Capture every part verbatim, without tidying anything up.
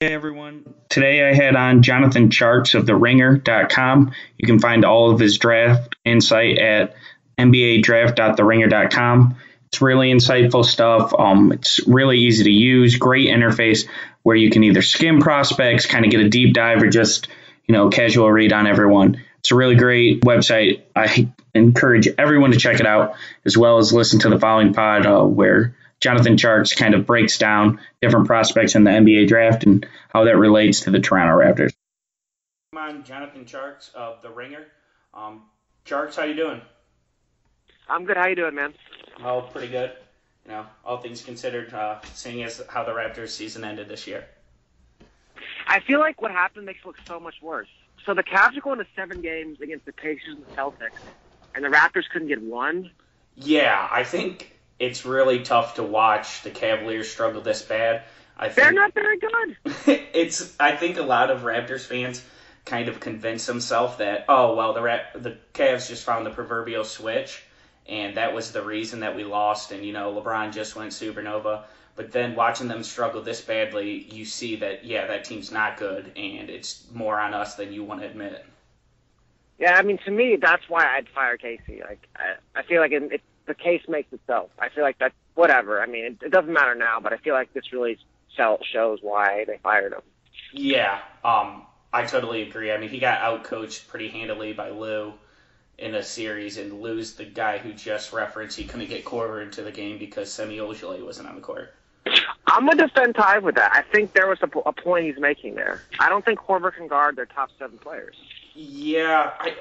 Hey everyone, today I had on Jonathan Tjarks of the ringer dot com. You can find all of his draft insight at n b a draft dot the ringer dot com. It's really insightful stuff. Um, it's really easy to use, great interface where you can either skim prospects, kind of get a deep dive, or just, you know, casual read on everyone. It's a really great website. I encourage everyone to check it out, as well as listen to the following pod uh, where Jonathan Tjarks kind of breaks down different prospects in the N B A draft and how that relates to the Toronto Raptors. I'm on Jonathan Tjarks of The Ringer. Um, Tjarks, how you doing? I'm good. How you doing, man? Oh, pretty good. You know, all things considered, uh, seeing as how the Raptors season ended this year. I feel like what happened makes it look so much worse. So the Cavs are going to seven games against the Pacers and the Celtics, and the Raptors couldn't get one? Yeah, I think it's really tough to watch the Cavaliers struggle this bad. I think they're not very good. it's. I think a lot of Raptors fans kind of convince themselves that, oh, well, the Ra- the Cavs just found the proverbial switch, and that was the reason that we lost, and, you know, LeBron just went supernova. But then watching them struggle this badly, you see that, yeah, that team's not good, and it's more on us than you want to admit. Yeah, I mean, to me, that's why I'd fire Casey. Like, I, I feel like it, it the case makes itself. I feel like that's whatever. I mean, it, it doesn't matter now, but I feel like this really sell, shows why they fired him. Yeah, um, I totally agree. I mean, he got outcoached pretty handily by Lou in a series, and Lou's the guy who just referenced he couldn't get Corver into the game because Semi Ojeleye wasn't on the court. I'm going to defend Ty with that. I think there was a, a point he's making there. I don't think Corver can guard their top seven players. Yeah, I,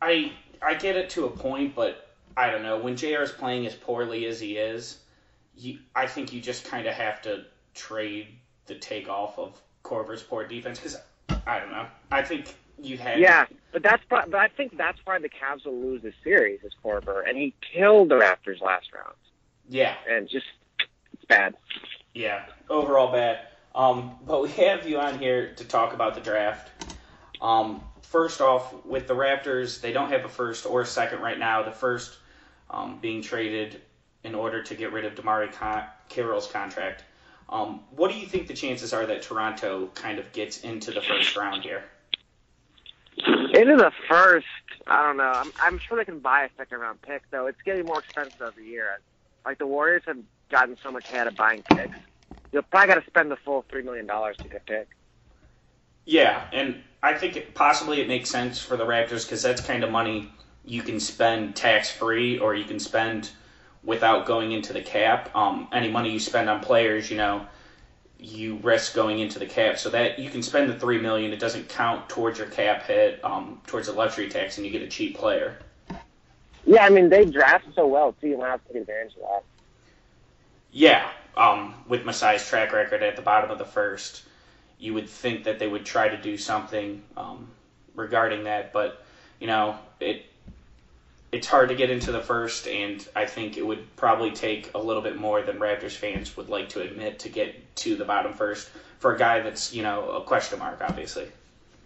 I, I get it to a point, but I don't know, when J R is playing as poorly as he is, you, I think you just kind of have to trade the takeoff of Corver's poor defense, because, I don't know, I think you had... Yeah, but that's but I think that's why the Cavs will lose this series, is Corver, and he killed the Raptors last round. Yeah. And just, it's bad. Yeah, overall bad. Um, but we have you on here to talk about the draft. Um, first off, with the Raptors, they don't have a first or a second right now. The first... Um, being traded in order to get rid of Damari Con- Carroll's contract. Um, what do you think the chances are that Toronto kind of gets into the first round here? Into the first, I don't know. I'm, I'm sure they can buy a second-round pick, though. It's getting more expensive every year. Like, the Warriors have gotten so much ahead of buying picks. You'll probably got to spend the full three million dollars to get a pick. Yeah, and I think it, possibly it makes sense for the Raptors because that's kind of money you can spend tax-free, or you can spend without going into the cap. Um, any money you spend on players, you know, you risk going into the cap. So that you can spend the three million dollars. It doesn't count towards your cap hit, um, towards the luxury tax, and you get a cheap player. Yeah, I mean, they draft so well, too. You might have to take advantage of that. Yeah, um, with Masai's track record at the bottom of the first, you would think that they would try to do something um, regarding that. But, you know, it... It's hard to get into the first, and I think it would probably take a little bit more than Raptors fans would like to admit to get to the bottom first for a guy that's, you know, a question mark, obviously.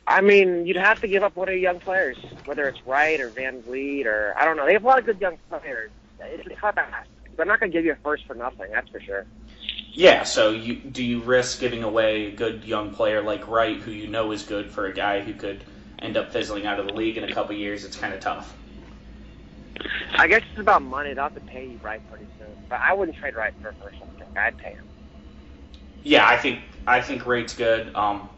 I mean, you'd have to give up one of the young players, whether it's Wright or Van Vliet or, I don't know. They have a lot of good young players. It's a tough ask. They're not going to give you a first for nothing, that's for sure. Yeah, so you, do you risk giving away a good young player like Wright, who you know is good, for a guy who could end up fizzling out of the league in a couple years? It's kind of tough. I guess it's about money. They'll have to pay you Wright pretty soon. But I wouldn't trade Wright for a first round pick. I'd pay him. Yeah, I think I think Wright's good. Um,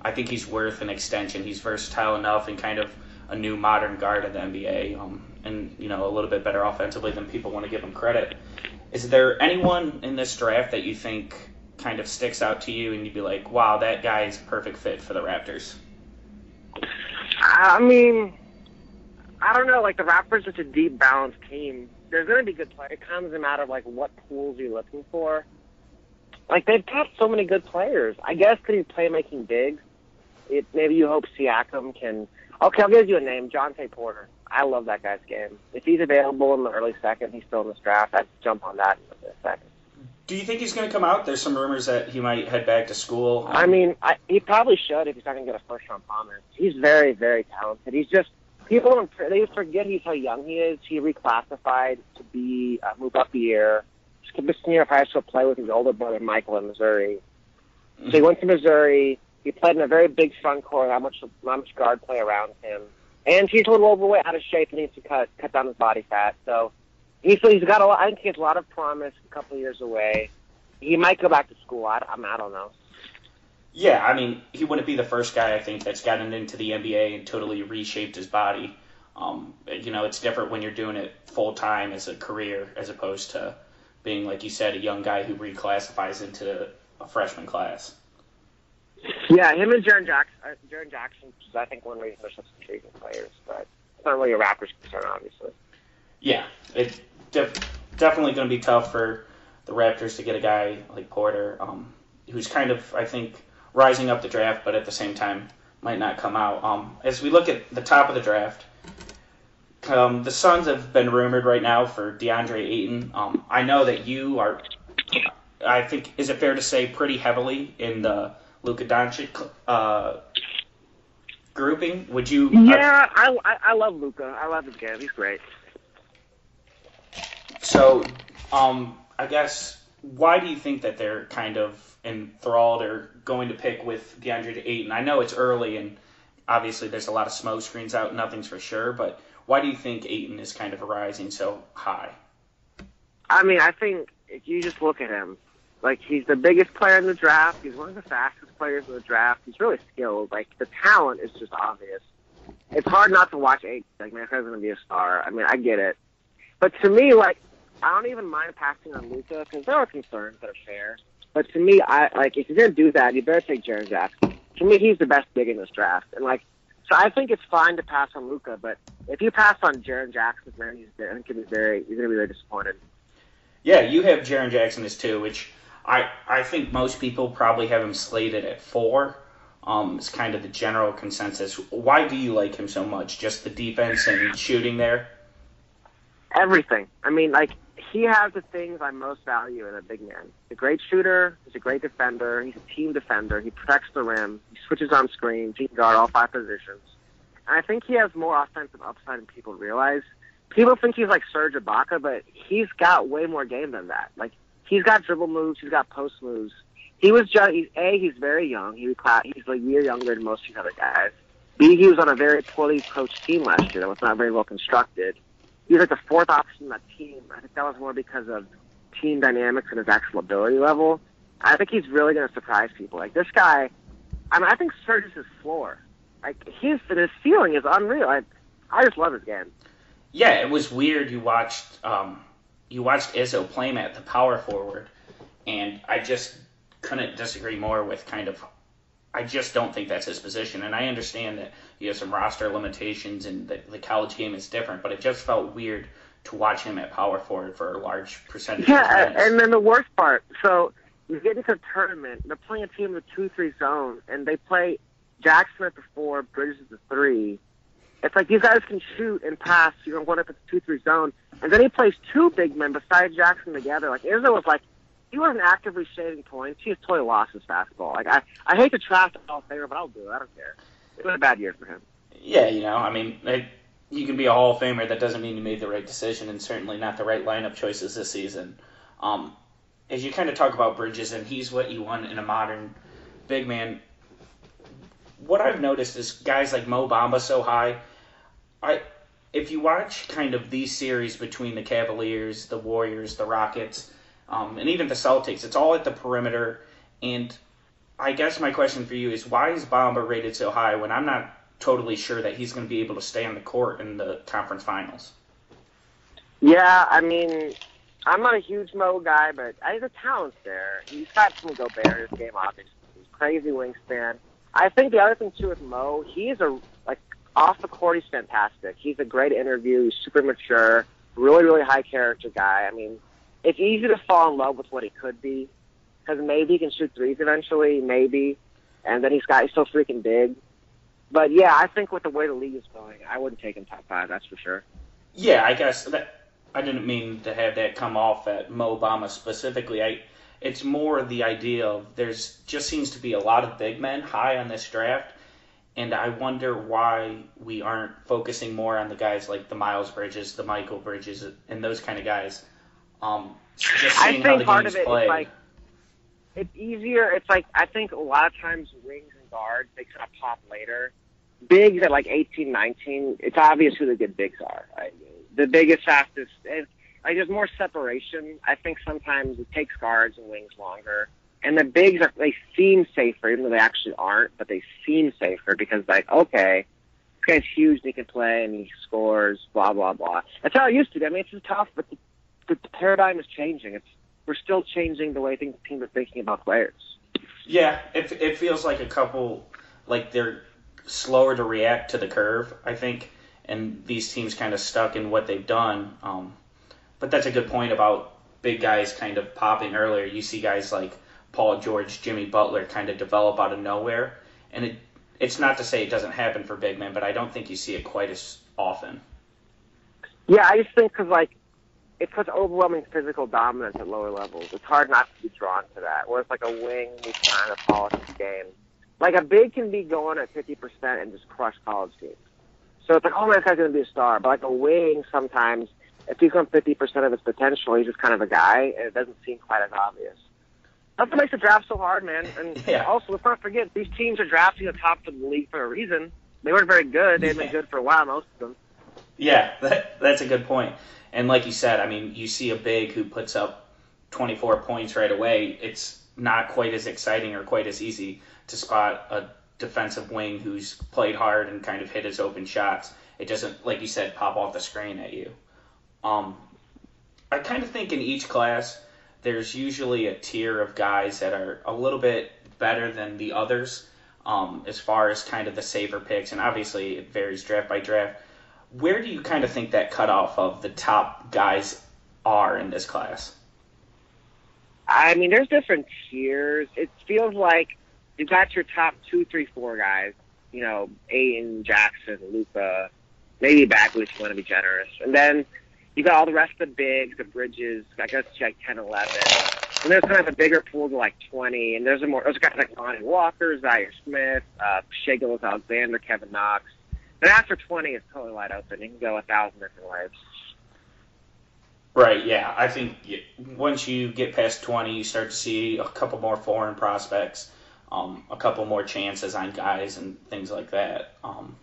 I think he's worth an extension. He's versatile enough and kind of a new modern guard of the N B A, um, and you know a little bit better offensively than people want to give him credit. Is there anyone in this draft that you think kind of sticks out to you and you'd be like, wow, that guy is a perfect fit for the Raptors? I mean... I don't know, like, the Raptors are such a deep, balanced team. There's going to be good players. It comes a matter of, like, what pools you're looking for. Like, they've got so many good players. I guess could you play making big? It, maybe you hope Siakam can... Okay, I'll give you a name, Jontay Porter. I love that guy's game. If he's available in the early second, he's still in this draft. I'd jump on that in a second. Do you think he's going to come out? There's some rumors that he might head back to school. Um, I mean, I, he probably should if he's not going to get a first-round promise. He's very, very talented. He's just... People don't, they forget he's how young he is. He reclassified to be uh, move up a year. Just senior high school play with his older brother Michael in Missouri. So he went to Missouri. He played in a very big front court, not much, not much guard play around him. And he's a little overweight, out of shape, and needs to cut cut down his body fat. So he's, he's got a lot, I think he has a lot of promise a couple years away. He might go back to school. I, I, mean, I don't know. Yeah, I mean, he wouldn't be the first guy, I think, that's gotten into the N B A and totally reshaped his body. Um, you know, it's different when you're doing it full-time as a career as opposed to being, like you said, a young guy who reclassifies into a freshman class. Yeah, him and Jaren Jackson, uh, Jaren Jackson is, I think, one reason they're such intriguing players, but it's not really a Raptors concern, obviously. Yeah, it's def- definitely going to be tough for the Raptors to get a guy like Porter, um, who's kind of, I think, rising up the draft, but at the same time might not come out. Um, as we look at the top of the draft, um, the Suns have been rumored right now for DeAndre Ayton. Um, I know that you are, I think, is it fair to say, pretty heavily in the Luka Doncic uh, grouping? Would you? Yeah, uh, I, I love Luka. I love him again. He's great. So, um, I guess, why do you think that they're kind of enthralled or going to pick with DeAndre Ayton? I know it's early, and obviously there's a lot of smoke screens out. Nothing's for sure, but why do you think Ayton is kind of rising so high? I mean, I think if you just look at him, like, he's the biggest player in the draft. He's one of the fastest players in the draft. He's really skilled. Like, the talent is just obvious. It's hard not to watch Ayton. Like, man, he's going to be a star. I mean, I get it. But to me, like, I don't even mind passing on Luka because there are concerns that are fair. But to me, I like, if you're going to do that, you better take Jaren Jackson. To me, he's the best big in this draft. And, like, so I think it's fine to pass on Luka, but if you pass on Jaren Jackson, man, he's, I think he's very, you're going to be very disappointed. Yeah, you have Jaren Jackson as two, which... I, I think most people probably have him slated at four. Um, it's kind of the general consensus. Why do you like him so much? Just the defense and shooting there? Everything. I mean, like, he has the things I most value in a big man. He's a great shooter. He's a great defender. He's a team defender. He protects the rim. He switches on screens. He can guard all five positions. And I think he has more offensive upside than people realize. People think he's like Serge Ibaka, but he's got way more game than that. Like, he's got dribble moves. He's got post moves. He was just, he's, A, he's very young. He He's a year younger than most of the other guys. B, he was on a very poorly coached team last year that was not very well constructed. He was like the fourth option on that team. I think that was more because of team dynamics and his actual ability level. I think he's really going to surprise people. Like, this guy, I mean, I think Serge is his floor. Like, his, his ceiling is unreal. I, I just love his game. Yeah, it was weird. You watched... Um... You watched Izzo play him at the power forward, and I just couldn't disagree more with kind of – I just don't think that's his position. And I understand that he has some roster limitations and the, the college game is different, but it just felt weird to watch him at power forward for a large percentage yeah, of time. Yeah, and then the worst part. So you get into a tournament, they're playing a team in the two three zone, and they play Jackson at the four, Bridges at the three. It's like these guys can shoot and pass, you know, one up at the two three zone. And then he plays two big men besides Jackson together. Like, Izzo was like, he wasn't actively shaving points. He just totally lost his basketball. Like, I, I hate to trash all favor, but I'll do it. I don't care. It was a bad year for him. Yeah, you know, I mean, it, you can be a Hall of Famer. That doesn't mean you made the right decision, and certainly not the right lineup choices this season. Um, as you kind of talk about Bridges, and he's what you want in a modern big man, what I've noticed is guys like Mo Bamba so high. I... If you watch kind of these series between the Cavaliers, the Warriors, the Rockets, um, and even the Celtics, it's all at the perimeter. And I guess my question for you is, why is Bamba rated so high when I'm not totally sure that he's going to be able to stay on the court in the conference finals? Yeah, I mean, I'm not a huge Mo guy, but I think the talent's there. He's got some Gobert in his game, obviously. He's crazy wingspan. I think the other thing, too, with Mo, he is a, like, off the court, he's fantastic. He's a great interview. He's super mature, really, really high character guy. I mean, it's easy to fall in love with what he could be because maybe he can shoot threes eventually, maybe, and then he's got he's so freaking big. But, yeah, I think with the way the league is going, I wouldn't take him top five, that's for sure. Yeah, I guess that I didn't mean to have that come off at Mo Bamba specifically. I, it's more the idea of there's just seems to be a lot of big men high on this draft. And I wonder why we aren't focusing more on the guys like the Miles Bridges, the Michael Bridges, and those kind of guys. Um, just seeing I think how the part games of it play. Is like it's easier. It's like, I think a lot of times wings and guards, they kind of pop later. Bigs at like eighteen, nineteen, it's obvious who the good bigs are. Right? The biggest, fastest, it, like there's more separation. I think sometimes it takes guards and wings longer. And the bigs, are, they seem safer, even though they actually aren't, but they seem safer because, like, okay, this guy's huge and he can play and he scores, blah, blah, blah. That's how it used to be. I mean, it's tough, but the, the paradigm is changing. It's, we're still changing the way things, teams are thinking about players. Yeah, it, it feels like a couple, like they're slower to react to the curve, I think, and these teams kind of stuck in what they've done. Um, but that's a good point about big guys kind of popping earlier. You see guys like Paul George, Jimmy Butler kind of develop out of nowhere. And it, it's not to say it doesn't happen for big men, but I don't think you see it quite as often. Yeah, I just think because, like, it's such overwhelming physical dominance at lower levels. It's hard not to be drawn to that, whereas, like, a wing needs to kind of polish his game. Like, a big can be going at fifty percent and just crush college teams. So it's like, oh, man, this guy's going to be a star. But, like, a wing sometimes, if he's on fifty percent of his potential, he's just kind of a guy, and it doesn't seem quite as obvious. That's what makes the draft so hard, man. And yeah. Also, let's not forget, these teams are drafting the top of the league for a reason. They weren't very good. They've been good for a while, most of them. Yeah, that, that's a good point. And like you said, I mean, you see a big who puts up twenty-four points right away. It's not quite as exciting or quite as easy to spot a defensive wing who's played hard and kind of hit his open shots. It doesn't, like you said, pop off the screen at you. Um, I kind of think in each class – there's usually a tier of guys that are a little bit better than the others um, as far as kind of the safer picks, and obviously it varies draft by draft. Where do you kind of think that cutoff of the top guys are in this class? I mean, there's different tiers. It feels like you've got your top two, three, four guys, you know, Ayton, Jackson, Luka, maybe Bagley if you want to be generous, and then you got all the rest of the bigs, the Bridges, I guess like ten, eleven. And there's kind of a bigger pool to like twenty. And there's a more, there's guys like Lonnie Walker, Zhaire Smith, uh, Shai Gilgeous-Alexander, Kevin Knox. But after twenty, it's totally wide open. You can go a thousand different ways. Right, yeah. I think you, once you get past twenty, you start to see a couple more foreign prospects, um, a couple more chances on guys and things like that. Um,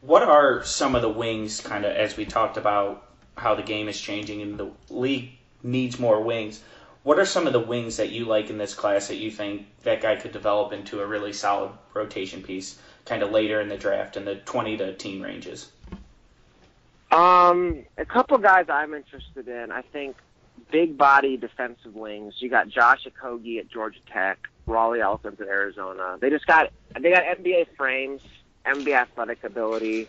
what are some of the wings, kind of, as we talked about, how the game is changing and the league needs more wings. What are some of the wings that you like in this class that you think that guy could develop into a really solid rotation piece kind of later in the draft in the twenty to ten ranges? Um, a couple guys I'm interested in. I think big body defensive wings. You got Josh Okogie at Georgia Tech, Rawle Alkins at Arizona. They just got, they got N B A frames, N B A athletic ability.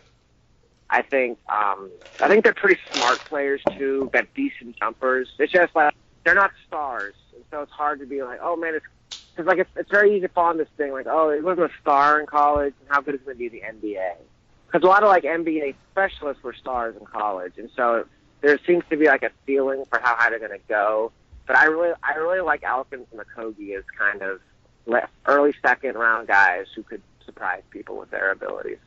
I think um, I think they're pretty smart players too. Got decent jumpers. It's just like they're not stars, and so it's hard to be like, oh man, it's because like it's, it's very easy to fall on this thing like, oh, it wasn't a star in college, and how good is it going to be in the N B A? Because a lot of like N B A specialists were stars in college, and so there seems to be like a feeling for how high they're going to go. But I really I really like Alkins and Okogie as kind of early second round guys who could surprise people with their abilities.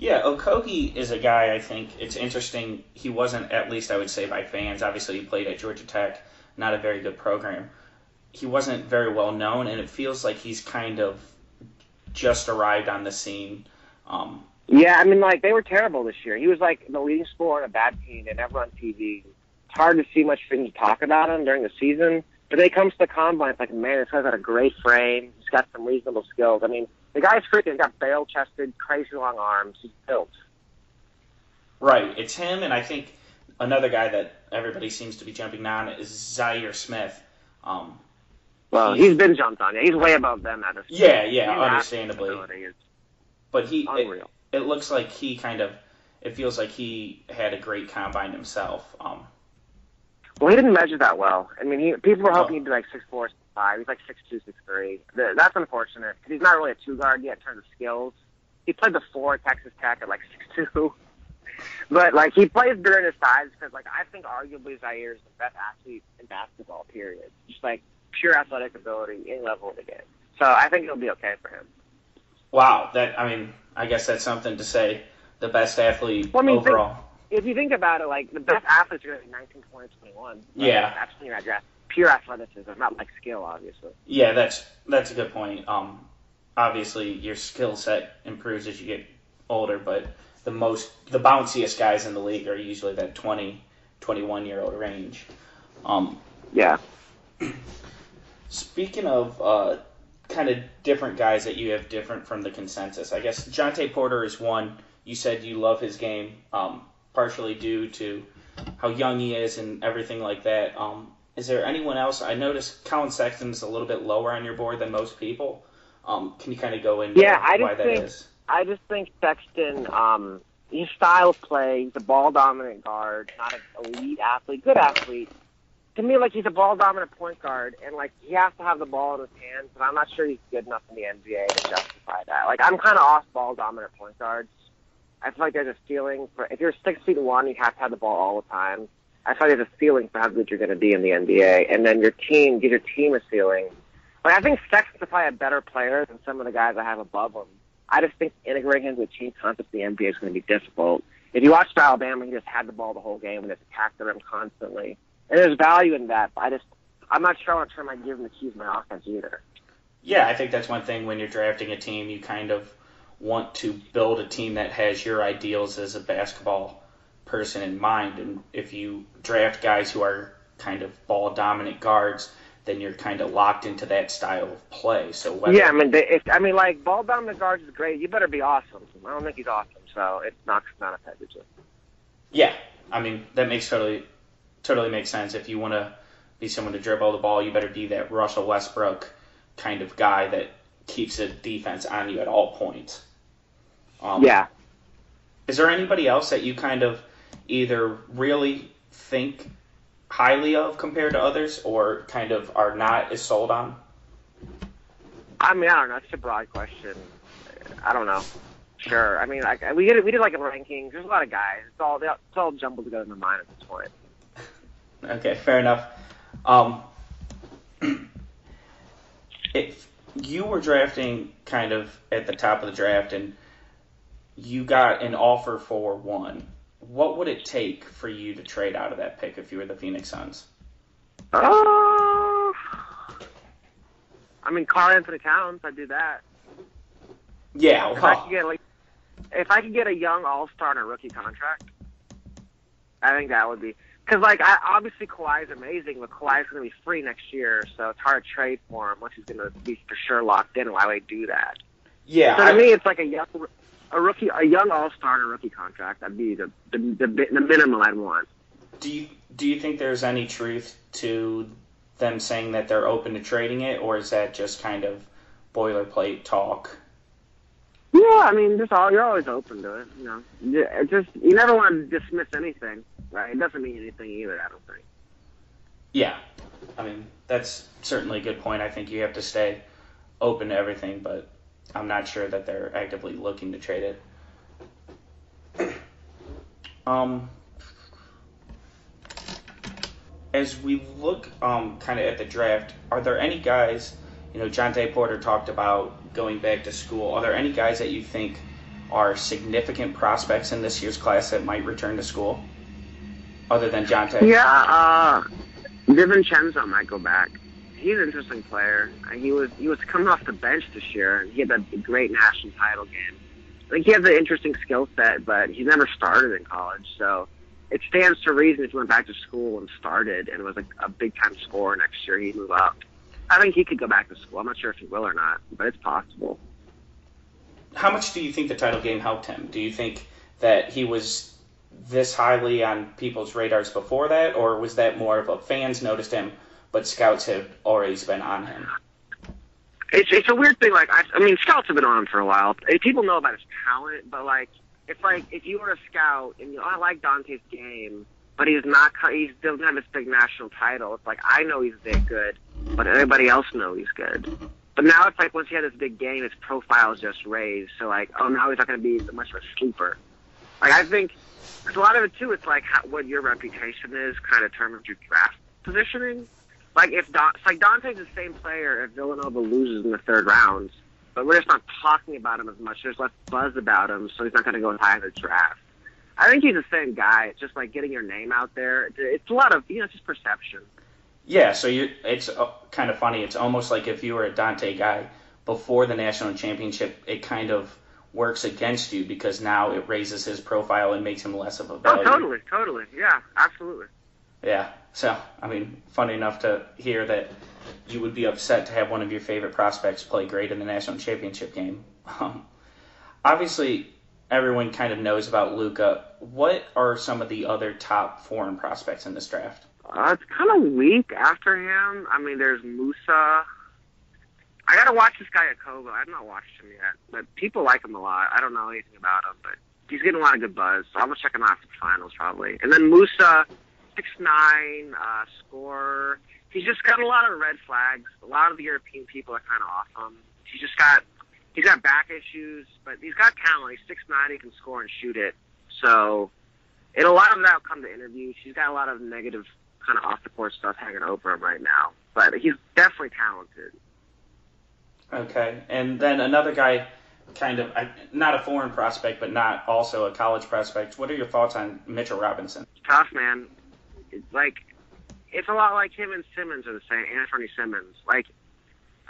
Yeah, Okogie is a guy, I think, it's interesting. He wasn't, at least I would say by fans, obviously he played at Georgia Tech, not a very good program. He wasn't very well known, and it feels like he's kind of just arrived on the scene. Um, yeah, I mean, like, they were terrible this year. He was, like, the leading scorer on a bad team. They never on T V. It's hard to see much things to talk about him during the season. But then he comes to the combine, it's like, man, this guy's got a great frame. He's got some reasonable skills. I mean, the guy's freaking got barrel-chested, crazy long arms. He's built. Right. It's him, and I think another guy that everybody seems to be jumping on is Zhaire Smith. Um, well, he's, he's been jumped on. Yeah, he's way above them. At yeah, yeah, he's understandably. But he, it, it looks like he kind of, it feels like he had a great combine himself. Um, well, he didn't measure that well. I mean, he, people were hoping oh. he'd be like six four. He's like six two, six three. That's unfortunate. He's not really a two guard yet in terms of skills. He played the four at Texas Tech at like six two. But like he plays during his size because like I think arguably Zaire is the best athlete in basketball. Period. Just like pure athletic ability, any level of the game. So I think it'll be okay for him. Wow. That I mean, I guess that's something to say. The best athlete well, I mean, overall. Think, if you think about it, like the best athletes are going to be nineteen, twenty, twenty-one. Like, yeah. That's when you're at draft. pure athleticism, not like skill, obviously. Yeah, that's that's a good point. Um, obviously, your skill set improves as you get older, but the most the bounciest guys in the league are usually that twenty, twenty-one-year-old range. Um, yeah. Speaking of uh, kind of different guys that you have different from the consensus, I guess Jontay Porter is one. You said you love his game, um, partially due to how young he is and everything like that. Um, is there anyone else? I noticed Colin Sexton is a little bit lower on your board than most people. Um, can you kind of go into yeah, why that think, is? I just think Sexton, um, his style of play, he's a ball-dominant guard, not an elite athlete, good athlete. To me, like, he's a ball-dominant point guard, and, like, he has to have the ball in his hands, but I'm not sure he's good enough in the N B A to justify that. Like, I'm kind of off ball-dominant point guards. I feel like there's a ceiling for, if you're six feet one, you have to have the ball all the time. I feel like there's a ceiling for how good you're going to be in the N B A, and then your team, give your team a ceiling. Like, I think Sexton's probably a better player than some of the guys I have above him. I just think integrating him with team concepts in the N B A is going to be difficult. If you watched Alabama, he just had the ball the whole game and just attacked the rim constantly. And there's value in that, but I just, I'm not sure I want to turn my give him the keys to my offense either. Yeah, I think that's one thing when you're drafting a team, you kind of want to build a team that has your ideals as a basketball person in mind. And if you draft guys who are kind of ball-dominant guards, then you're kind of locked into that style of play. So whether... Yeah, I mean, they, if, I mean, like, ball-dominant guards is great. You better be awesome. I don't think he's awesome, so it's not, not a package. Yeah, I mean, that makes totally... Totally makes sense. If you want to be someone to dribble the ball, you better be that Russell Westbrook kind of guy that keeps a defense on you at all points. Um, yeah. Is there anybody else that you kind of either really think highly of compared to others or kind of are not as sold on? I mean, I don't know. It's a broad question. I don't know. Sure. I mean, like, we did, we did like a ranking. There's a lot of guys. It's all, it's all jumbled together in my mind at this point. Okay, fair enough. Um, if you were drafting kind of at the top of the draft and you got an offer for one, what would it take for you to trade out of that pick if you were the Phoenix Suns? Uh, I mean, Karl-Anthony Towns, I'd do that. Yeah. Well, if, I could get, like, if I could get a young all-star and a rookie contract, I think that would be... Because, like, I, obviously Kawhi's amazing, but Kawhi's going to be free next year, so it's hard to trade for him once he's going to be for sure locked in. Why would they do that? Yeah. So to I, me, it's like a young, a rookie, a young all-star and a rookie contract. That'd be the the, the the minimum I'd want. Do you do you think there's any truth to them saying that they're open to trading it, or is that just kind of boilerplate talk? Yeah, I mean, just all you're always open to it. You know, it just you never want to dismiss anything. Right, it doesn't mean anything either, I don't think. Yeah, I mean, that's certainly a good point. I think you have to stay open to everything, but I'm not sure that they're actively looking to trade it. Um, as we look um, kind of at the draft, are there any guys, you know, Jontay Porter talked about going back to school. Are there any guys that you think are significant prospects in this year's class that might return to school? Other than Jontay? Yeah, uh, DiVincenzo might go back. He's an interesting player. He was he was coming off the bench this year, and he had that great national title game. I think he has an interesting skill set, but he's never started in college, so it stands to reason if he went back to school and started and was like a big-time scorer next year, he'd move up. I think he could go back to school. I'm not sure if he will or not, but it's possible. How much do you think the title game helped him? Do you think that he was... this highly on people's radars before that, or was that more of a fans noticed him, but scouts have always been on him? It's it's a weird thing. Like I, I mean, scouts have been on him for a while. People know about his talent, but like it's like if you were a scout and you, oh, I like Dante's game, but he's not. He doesn't have this big national title. It's like I know he's that good, but everybody else knows he's good. But now it's like once he had this big game, his profile is just raised. So like, oh, now he's not going to be much of a sleeper. Like I think. Because a lot of it, too, it's like how, what your reputation is kind of determines your draft positioning. Like, if Don, it's like Dante's the same player if Villanova loses in the third round, but we're just not talking about him as much. There's less buzz about him, so he's not going to go as high in the draft. I think he's the same guy. It's just, like, getting your name out there. It's a lot of, you know, it's just perception. Yeah, so you, it's uh, kind of funny. It's almost like if you were a Dante guy before the national championship, it kind of works against you because now it raises his profile and makes him less of a value. Oh, totally, totally. Yeah, absolutely. Yeah, so, I mean, funny enough to hear that you would be upset to have one of your favorite prospects play great in the national championship game. Um, obviously, everyone kind of knows about Luka. What are some of the other top foreign prospects in this draft? Uh, it's kind of weak after him. I mean, there's Musa. I got to watch this guy Okogie. I've not watched him yet, but people like him a lot. I don't know anything about him, but he's getting a lot of good buzz, so I'm going to check him out for the finals probably. And then Musa, six nine, uh, scorer. He's just got a lot of red flags. A lot of the European people are kind of off him. He's just got he's got back issues, but he's got talent. He's six nine, he can score and shoot it. So, and a lot of that will come to interviews. He's got a lot of negative kind of off-the-court stuff hanging over him right now. But he's definitely talented. Okay, and then another guy, kind of not a foreign prospect, but not also a college prospect. What are your thoughts on Mitchell Robinson? Tough, man. It's like it's a lot like him and Simmons are the same. Anthony Simmons, like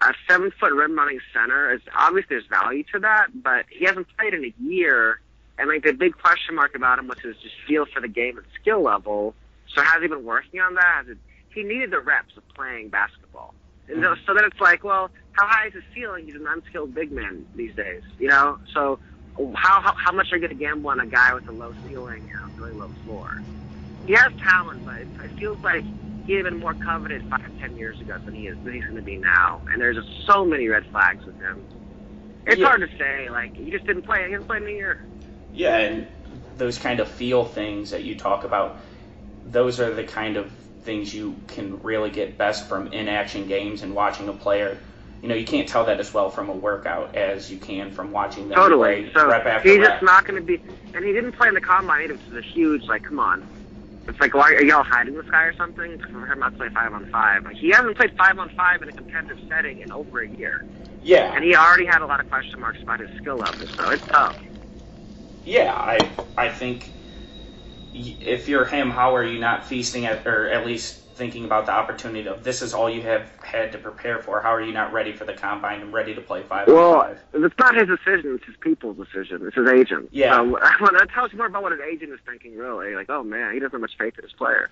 a seven-foot rim-running center. It's obvious there's value to that, but he hasn't played in a year, and like the big question mark about him was his just feel for the game and skill level. So has he been working on that? Has it, he needed the reps of playing basketball. And so then it's like, well, how high is his ceiling? He's an unskilled big man these days, you know? So how how, how much are you going to gamble on a guy with a low ceiling and a really low floor? He has talent, but it, it feels like he had been more coveted five, ten years ago than he is than he's going to be now. And there's just so many red flags with him. It's yeah. hard to say. Like, he just didn't play. He hasn't played in a year. Yeah, and those kind of feel things that you talk about, those are the kind of things you can really get best from in-action games and watching a player. You know, you can't tell that as well from a workout as you can from watching them totally. play so rep after he's rep. Just not going to be – and he didn't play in the combine. It was a huge, like, come on. It's like, why are y'all hiding this guy or something? For him not to play five on five. Like, he hasn't played five on five in a competitive setting in over a year. Yeah. And he already had a lot of question marks about his skill level, so it's tough. Yeah, I I think – if you're him, how are you not feasting at, or at least thinking about the opportunity of this is all you have had to prepare for? How are you not ready for the combine and ready to play five well, on five? Well, it's not his decision. It's his people's decision. It's his agent. Yeah. Um, that tells you more about what his agent is thinking, really. Like, oh, man, he doesn't have much faith in his player.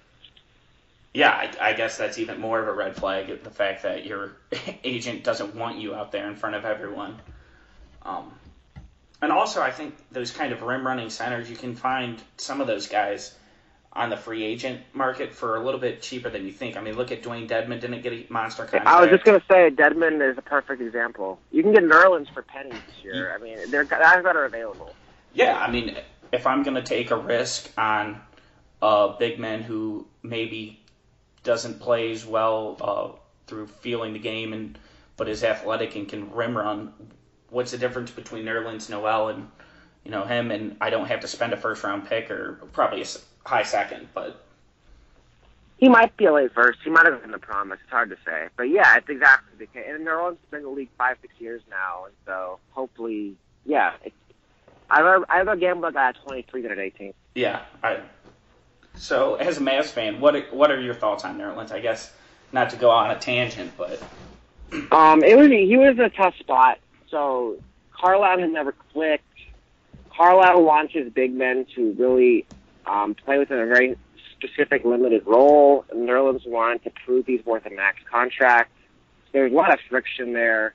Yeah, I, I guess that's even more of a red flag, the fact that your agent doesn't want you out there in front of everyone. Um And also, I think those kind of rim-running centers, you can find some of those guys on the free agent market for a little bit cheaper than you think. I mean, look at Dewayne Dedmon, didn't get a monster contract. I was just going to say, Dedmon is a perfect example. You can get Nerlens for pennies this year. I mean, they're guys that are available. Yeah, I mean, if I'm going to take a risk on a big man who maybe doesn't play as well uh, through feeling the game and but is athletic and can rim-run, what's the difference between Nerlens Noel and, you know, him? And I don't have to spend a first round pick or probably a high second, but he might be a late first. He might have been the promise. It's hard to say, but yeah, it's exactly the case. And Nerlens has been in the league five, six years now, and so hopefully, yeah, it's, I have a, I have a gamble guy at twenty-three than at eighteen. Yeah, I. So as a Mavs fan, what are, what are your thoughts on Nerlens? I guess not to go on a tangent, but um, it was he was in a tough spot. So Carlisle has never clicked. Carlisle wants his big men to really um, play within a very specific limited role. And Nerlens wanted to prove he's worth a max contract. There's a lot of friction there.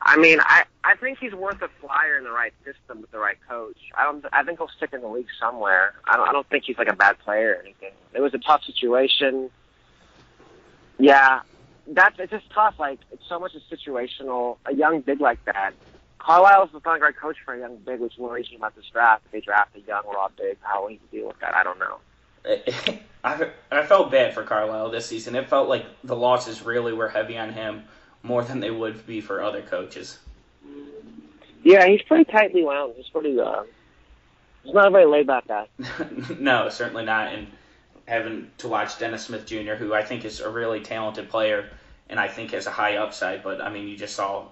I mean, I, I think he's worth a flyer in the right system with the right coach. I don't. I think he'll stick in the league somewhere. I don't, I don't think he's like a bad player or anything. It was a tough situation. Yeah. That's it's just tough. Like, it's so much is situational. A young big like that, Carlisle's not a great coach for a young big, which worries me about this draft. If they draft a young raw big, how will he deal with that? I don't know. I I felt bad for Carlisle this season. It felt like the losses really were heavy on him more than they would be for other coaches. Yeah, he's pretty tightly wound. He's pretty. Uh, he's not a very laid back guy. No, certainly not. And having to watch Dennis Smith Junior, who I think is a really talented player and I think has a high upside, but, I mean, you just saw,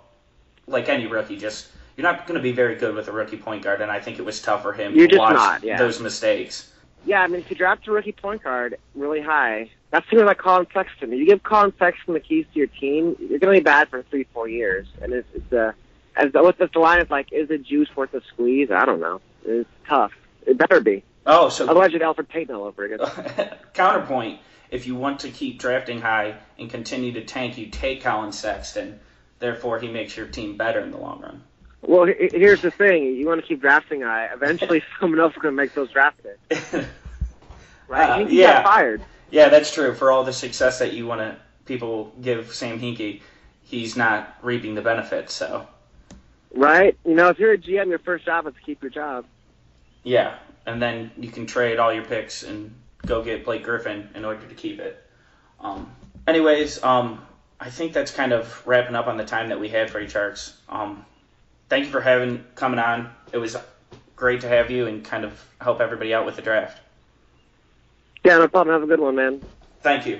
like any rookie, just you're not going to be very good with a rookie point guard, and I think it was tough for him you're to watch not, yeah. those mistakes. Yeah, I mean, if you draft a rookie point guard really high, that's sort of like Colin Sexton. If you give Colin Sexton the keys to your team, you're going to be bad for three, four years. And it's, it's a, as the, what's the line is like, is the juice worth the squeeze? I don't know. It's tough. It better be. Oh, so otherwise you'd Alfred Payton all over again. Counterpoint: if you want to keep drafting high and continue to tank, you take Colin Sexton. Therefore, he makes your team better in the long run. Well, here's the thing: you want to keep drafting high. Eventually, someone else is going to make those draft picks. Right? Uh, Hinkie yeah. got fired. Yeah, that's true. For all the success that you want to, people give Sam Hinkie, he's not reaping the benefits. So. Right. You know, if you're a G M, your first job is to keep your job. Yeah, and then you can trade all your picks and go get Blake Griffin in order to keep it. Um, anyways, um, I think that's kind of wrapping up on the time that we had for Tjarks. Um, thank you for having coming on. It was great to have you and kind of help everybody out with the draft. Yeah, no problem. Have a good one, man. Thank you.